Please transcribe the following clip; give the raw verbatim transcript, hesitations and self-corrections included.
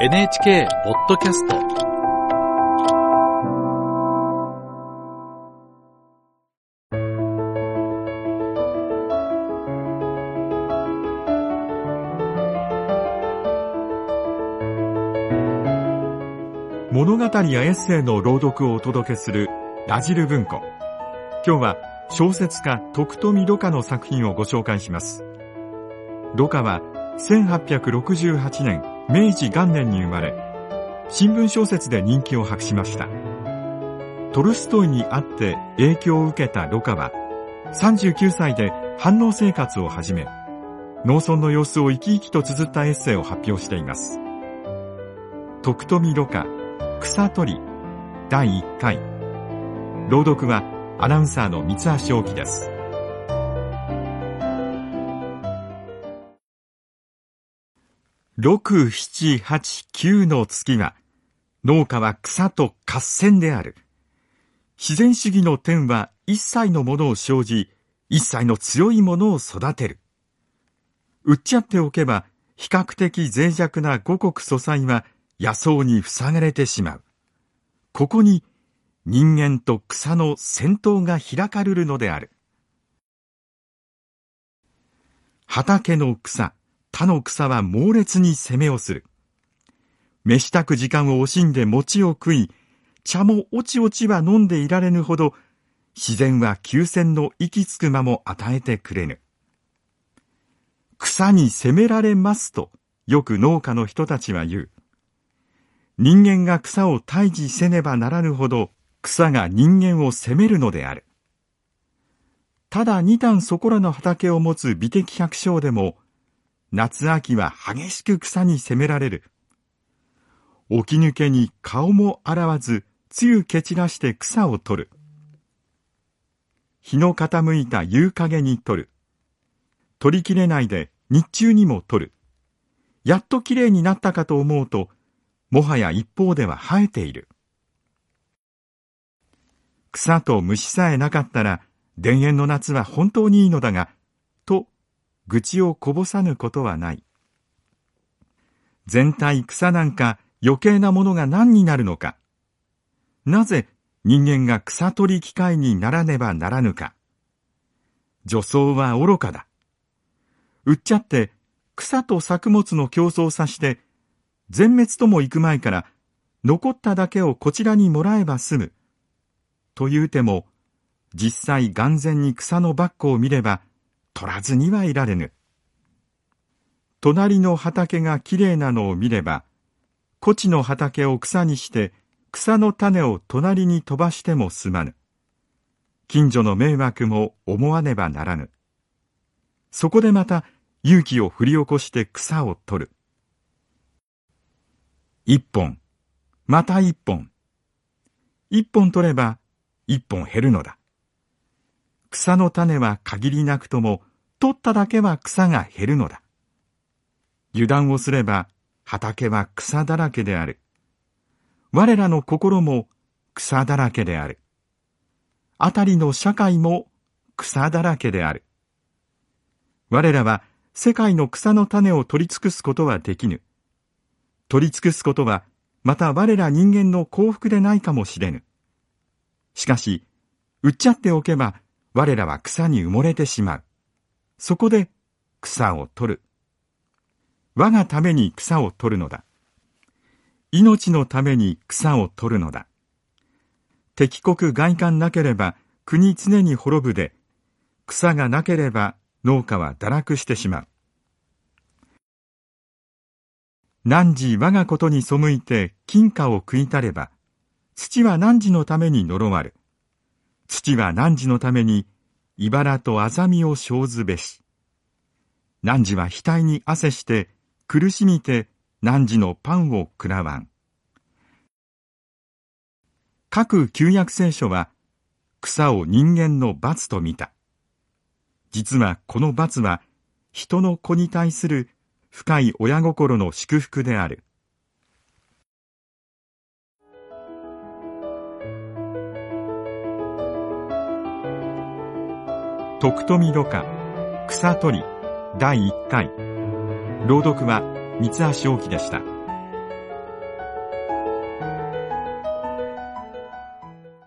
エヌエイチケー ポッドキャスト。物語やエッセイの朗読をお届けするらじる文庫。今日は小説家徳富蘆花の作品をご紹介します。蘆花はせんはっぴゃくろくじゅうはちねん明治元年に生まれ、新聞小説で人気を博しました。トルストイにあって影響を受けた蘆花はさんじゅうきゅうさいで飯農生活を始め、農村の様子を生き生きと綴ったエッセイを発表しています。徳富蘆花草取りだいいっかい、朗読はアナウンサーの三橋陽希です。六七八九の月が農家は草と合戦である。自然主義の天は一切のものを生じ、一切の強いものを育てる。売っちゃっておけば比較的脆弱な五穀素材は野草に塞がれてしまう。ここに人間と草の戦闘が開かるるのである。畑の草、他の草は猛烈に攻めをする。飯たく時間を惜しんで餅を食い、茶もおちおちは飲んでいられぬほど、自然は休戦の息つく間も与えてくれぬ。草に攻められますと、よく農家の人たちは言う。人間が草を退治せねばならぬほど、草が人間を責めるのである。ただ二反そこらの畑を持つ美的百姓でも、夏秋は激しく草に責められる。起き抜けに顔も洗わず、露蹴散らして草を取る。日の傾いた夕陰に取る。取りきれないで日中にも取る。やっときれいになったかと思うと、もはや一方では生えている。草と虫さえなかったら田園の夏は本当にいいのだが、と愚痴をこぼさぬことはない。全体草なんか余計なものが何になるのか。なぜ人間が草取り機械にならねばならぬか。除草は愚かだ。うっちゃって草と作物の競争さして、全滅とも行く前から残っただけをこちらにもらえば済む。というても、実際眼前に草のバッコを見れば、取らずにはいられぬ。隣の畑がきれいなのを見れば、こちの畑を草にして、草の種を隣に飛ばしてもすまぬ。近所の迷惑も思わねばならぬ。そこでまた勇気を振り起こして草を取る。一本、また一本。一本取れば一本減るのだ。草の種は限りなくとも、取っただけは草が減るのだ。油断をすれば畑は草だらけである。我らの心も草だらけである。あたりの社会も草だらけである。我らは世界の草の種を取り尽くすことはできぬ。取り尽くすことは、また我ら人間の幸福でないかもしれぬ。しかし、売っちゃっておけば、我らは草に埋もれてしまう。そこで、草を取る。我がために草を取るのだ。命のために草を取るのだ。敵国外患なければ、国常に滅ぶで、草がなければ、農家は堕落してしまう。何時我がことに背いて金貨を食いたれば、土は何時のために呪わる。土は何時のために茨とあざみを生ずべし。何時は額に汗して苦しみて何時のパンを食らわん。各旧約聖書は草を人間の罰と見た。実はこの罰は人の子に対する深い親心の祝福である。徳富蘆花草取りだいいっかい、朗読は三橋陽希でした。